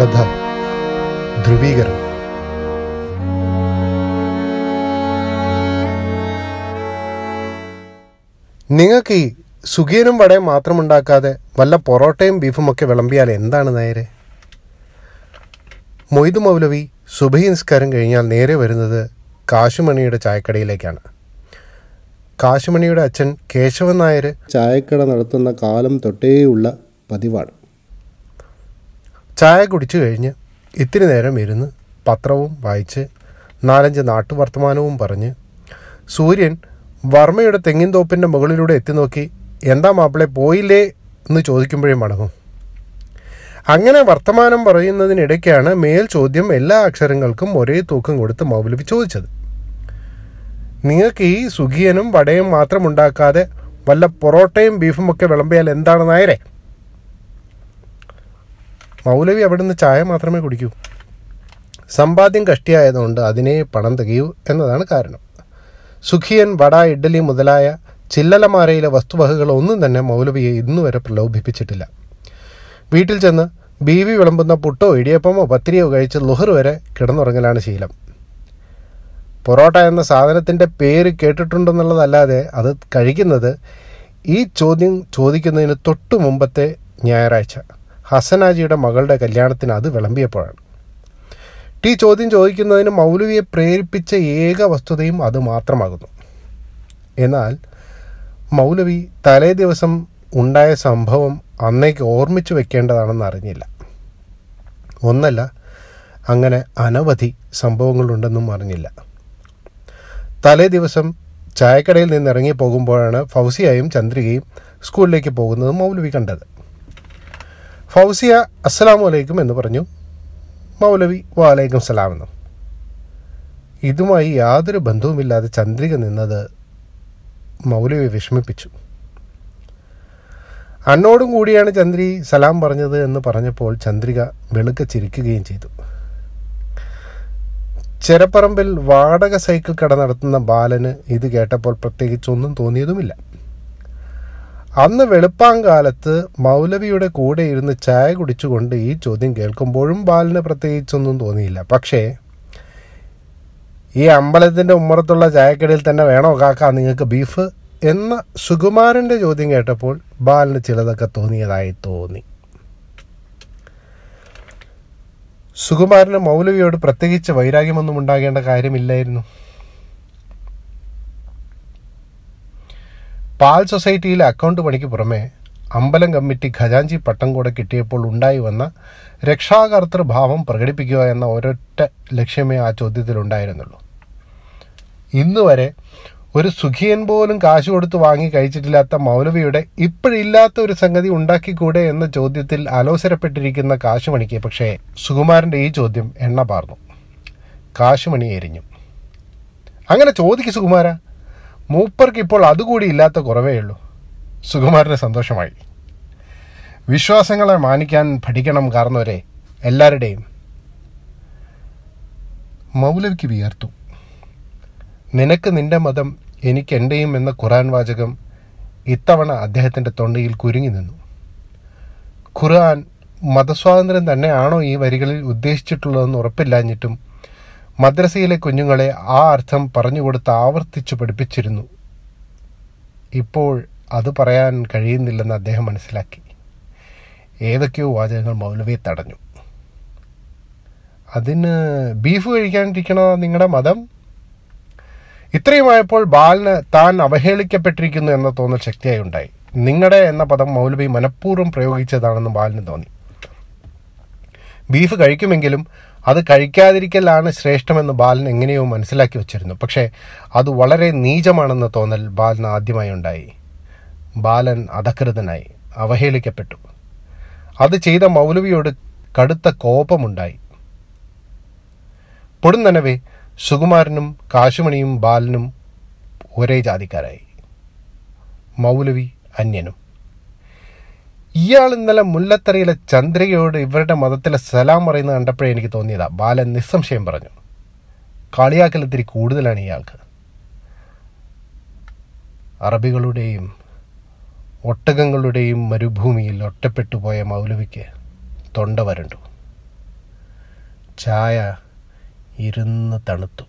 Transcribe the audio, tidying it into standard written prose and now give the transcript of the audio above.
കഥ ധ്രുവീകരണം. നിങ്ങൾക്ക് ഈ സുഖീയനും വടയും മാത്രമുണ്ടാക്കാതെ വല്ല പൊറോട്ടയും ബീഫുമൊക്കെ വിളമ്പിയാൽ എന്താണ് നേരെ? മൊയ്തു മൗലവി സുബഹി നിസ്കാരം കഴിഞ്ഞാൽ നേരെ വരുന്നത് കാശുമണിയുടെ ചായക്കടയിലേക്കാണ്. കാശുമണിയുടെ അച്ഛൻ കേശവൻ നായർ ചായക്കട നടത്തുന്ന കാലം തൊട്ടേയുള്ള പതിവാണ്. ചായ കുടിച്ചു കഴിഞ്ഞ് ഇത്തിരി നേരം ഇരുന്ന് പത്രവും വായിച്ച് നാലഞ്ച് നാട്ടുവർത്തമാനവും പറഞ്ഞ് സൂര്യൻ വർമ്മയുടെ തെങ്ങിൻ തോപ്പിൻ്റെ മുകളിലൂടെ എത്തി നോക്കി എന്താ മാപ്പിളെ പോയില്ലേ എന്ന് ചോദിക്കുമ്പോഴേ മടങ്ങും. അങ്ങനെ വർത്തമാനം പറയുന്നതിനിടയ്ക്കാണ് മേൽ ചോദ്യം എല്ലാ അക്ഷരങ്ങൾക്കും ഒരേ തൂക്കം കൊടുത്ത് മൗലവി ചോദിച്ചത്. നിങ്ങൾക്ക് ഈ സുഖിയനും വടയും മാത്രമുണ്ടാക്കാതെ വല്ല പൊറോട്ടയും ബീഫുമൊക്കെ വിളമ്പിയാൽ എന്താണ് നായരെ? മൗലവി അവിടുന്ന് ചായ മാത്രമേ കുടിക്കൂ. സമ്പാദ്യം കഷ്ടിയായതുകൊണ്ട് അതിനെ പണം തികയൂ എന്നതാണ് കാരണം. സുഖിയൻ വട ഇഡ്ഡലി മുതലായ ചില്ലലമാരയിലെ വസ്തുവകകളൊന്നും തന്നെ മൗലവിയെ ഇന്നുവരെ പ്രലോഭിപ്പിച്ചിട്ടില്ല. വീട്ടിൽ ചെന്ന് ബീവി വിളമ്പുന്ന പുട്ടോ ഇടിയപ്പമോ പത്തിരിയോ കഴിച്ച് ലുഹർ വരെ കിടന്നുറങ്ങലാണ് ശീലം. പൊറോട്ട എന്ന സാധനത്തിൻ്റെ പേര് കേട്ടിട്ടുണ്ടെന്നുള്ളതല്ലാതെ അത് കഴിക്കുന്നത് ഈ ചോദ്യം ചോദിക്കുന്നതിന് തൊട്ടു മുമ്പത്തെ ഞായറാഴ്ച ഹസനാജിയുടെ മകളുടെ കല്യാണത്തിന് അത് വിളമ്പിയപ്പോഴാണ്. ഈ ചോദ്യം ചോദിക്കുന്നതിന് മൗലവിയെ പ്രേരിപ്പിച്ച ഏക വസ്തുതയും അത് മാത്രമാകുന്നു. എന്നാൽ മൗലവി തലേ ദിവസം ഉണ്ടായ സംഭവം അന്നേക്ക് ഓർമ്മിച്ചു വെക്കേണ്ടതാണെന്ന് അറിഞ്ഞില്ല. ഒന്നല്ല, അങ്ങനെ അനവധി സംഭവങ്ങളുണ്ടെന്നും അറിഞ്ഞില്ല. തലേ ദിവസം ചായക്കടയിൽ നിന്ന് ഇറങ്ങി പോകുമ്പോഴാണ് ഫൗസിയയും ചന്ദ്രികയും സ്കൂളിലേക്ക് പോകുന്നത് മൗലവി കണ്ടത്. ഫൗസിയ അസ്സലാമു അലൈക്കും എന്ന് പറഞ്ഞു. മൗലവി വാലൈക്കും സലാം എന്നും. ഇതുമായി യാതൊരു ബന്ധവുമില്ലാതെ ചന്ദ്രിക നിന്നത് മൗലവി വിഷമിപ്പിച്ചു. അന്നോടും കൂടിയാണ് ചന്ദ്രി സലാം പറഞ്ഞത് എന്ന് പറഞ്ഞപ്പോൾ ചന്ദ്രിക വെളുക്ക ചിരിക്കുകയും ചെയ്തു. ചെരപ്പറമ്പിൽ വാടക സൈക്കിൾ കട നടത്തുന്ന ബാലന് ഇത് കേട്ടപ്പോൾ പ്രത്യേകിച്ചൊന്നും തോന്നിയതുമില്ല. അന്ന് വെളുപ്പാങ്കാലത്ത് മൗലവിയുടെ കൂടെ ഇരുന്ന് ചായ കുടിച്ചുകൊണ്ട് ഈ ചോദ്യം കേൾക്കുമ്പോഴും ബാലിന് പ്രത്യേകിച്ചൊന്നും തോന്നിയില്ല. പക്ഷേ ഈ അമ്പലത്തിൻ്റെ ഉമ്മറത്തുള്ള ചായക്കടയിൽ തന്നെ വേണോ കാക്ക നിങ്ങൾക്ക് ബീഫ് എന്ന സുകുമാരൻ്റെ ചോദ്യം കേട്ടപ്പോൾ ബാലിന് ചിലതൊക്കെ തോന്നിയതായി തോന്നി. സുകുമാരന് മൗലവിയോട് പ്രത്യേകിച്ച് വൈരാഗ്യമൊന്നും ഉണ്ടാകേണ്ട കാര്യമില്ലായിരുന്നു. പാൽ സൊസൈറ്റിയിലെ അക്കൗണ്ട് പണിക്ക് പുറമെ അമ്പലം കമ്മിറ്റി ഖജാഞ്ചി പട്ടം കൂടെ കിട്ടിയപ്പോൾ ഉണ്ടായി വന്ന രക്ഷാകർത്തൃഭാവം പ്രകടിപ്പിക്കുക എന്ന ഒരൊറ്റ ലക്ഷ്യമേ ആ ചോദ്യത്തിലുണ്ടായിരുന്നുള്ളൂ. ഇന്നുവരെ ഒരു സുഖിയൻ പോലും കാശ് കൊടുത്ത് വാങ്ങി കഴിച്ചിട്ടില്ലാത്ത മൗലവിയുടെ ഇപ്പോഴില്ലാത്ത ഒരു സംഗതി ഉണ്ടാക്കിക്കൂടെ എന്ന ചോദ്യത്തിൽ അലോസരപ്പെട്ടിരിക്കുന്ന കാശുമണിക്ക് പക്ഷേ സുകുമാരൻ്റെ ഈ ചോദ്യം എണ്ണ പാർന്നു. കാശുമണി എരിഞ്ഞു. അങ്ങനെ ചോദിക്ക് സുകുമാര, മൂപ്പർക്ക് ഇപ്പോൾ അതുകൂടി ഇല്ലാത്ത കുറവേ ഉള്ളൂ. സുകുമാരന് സന്തോഷമായി. വിശ്വാസങ്ങളെ മാനിക്കാൻ പഠിക്കണം കാരണവരെ, എല്ലാവരുടെയും. മൗലവിക്ക് വിയർത്തു. നിനക്ക് നിന്റെ മതം എനിക്ക് എൻ്റെയും എന്ന ഖുർആൻ വാചകം ഇത്തവണ അദ്ദേഹത്തിൻ്റെ തൊണ്ടയിൽ കുരുങ്ങി നിന്നു. ഖുർആൻ മതസ്വാതന്ത്ര്യം തന്നെയാണോ ഈ വരികളിൽ ഉദ്ദേശിച്ചിട്ടുള്ളതെന്ന് ഉറപ്പില്ലാഞ്ഞിട്ടും മദ്രസയിലെ കുഞ്ഞുങ്ങളെ ആ അർത്ഥം പറഞ്ഞുകൊടുത്ത് ആവർത്തിച്ചു പഠിപ്പിച്ചിരുന്നു. ഇപ്പോൾ അത് പറയാൻ കഴിയുന്നില്ലെന്ന് അദ്ദേഹം മനസ്സിലാക്കി. ഏതൊക്കെയോ വാചകങ്ങൾ മൗലവിയെ തടഞ്ഞു. അതിന് ബീഫ് കഴിക്കാണ്ടിരിക്കണോ നിങ്ങളുടെ മതം? ഇത്രയുമായപ്പോൾ ബാലിന് താൻ അവഹേളിക്കപ്പെട്ടിരിക്കുന്നു എന്ന തോന്നൽ ശക്തിയായി ഉണ്ടായി. നിങ്ങളുടെ എന്ന പദം മൗലവി മനഃപൂർവ്വം പ്രയോഗിച്ചതാണെന്ന് ബാലിന് തോന്നി. ബീഫ് കഴിക്കുമെങ്കിലും അത് കഴിക്കാതിരിക്കലാണ് ശ്രേഷ്ഠമെന്ന് ബാലൻ എങ്ങനെയോ മനസ്സിലാക്കി വച്ചിരുന്നു. പക്ഷേ അത് വളരെ നീചമാണെന്ന തോന്നൽ ബാലിന് ആദ്യമായി ഉണ്ടായി. ബാലൻ അധകൃതനായി, അവഹേളിക്കപ്പെട്ടു. അത് ചെയ്ത മൗലവിയോട് കടുത്ത കോപമുണ്ടായി. പൊടുന്നനവേ സുകുമാരനും കാശുമണിയും ബാലനും ഒരേ ജാതിക്കാരായി, മൗലവി അന്യനും. ഇയാൾ ഇന്നലെ മുല്ലത്തറയിലെ ചന്ദ്രികയോട് ഇവരുടെ മതത്തിലെ സലാം പറയുന്നത് കണ്ടപ്പോഴേ എനിക്ക് തോന്നിയതാ, ബാലൻ നിസ്സംശയം പറഞ്ഞു. കളിയാക്കൽ ഇത്തിരി കൂടുതലാണ് ഇയാൾക്ക്. അറബികളുടെയും ഒട്ടകങ്ങളുടെയും മരുഭൂമിയിൽ ഒറ്റപ്പെട്ടുപോയ മൗലവിക്ക് തൊണ്ട വരണ്ടു. ചായ ഇരുന്ന് തണുത്തു.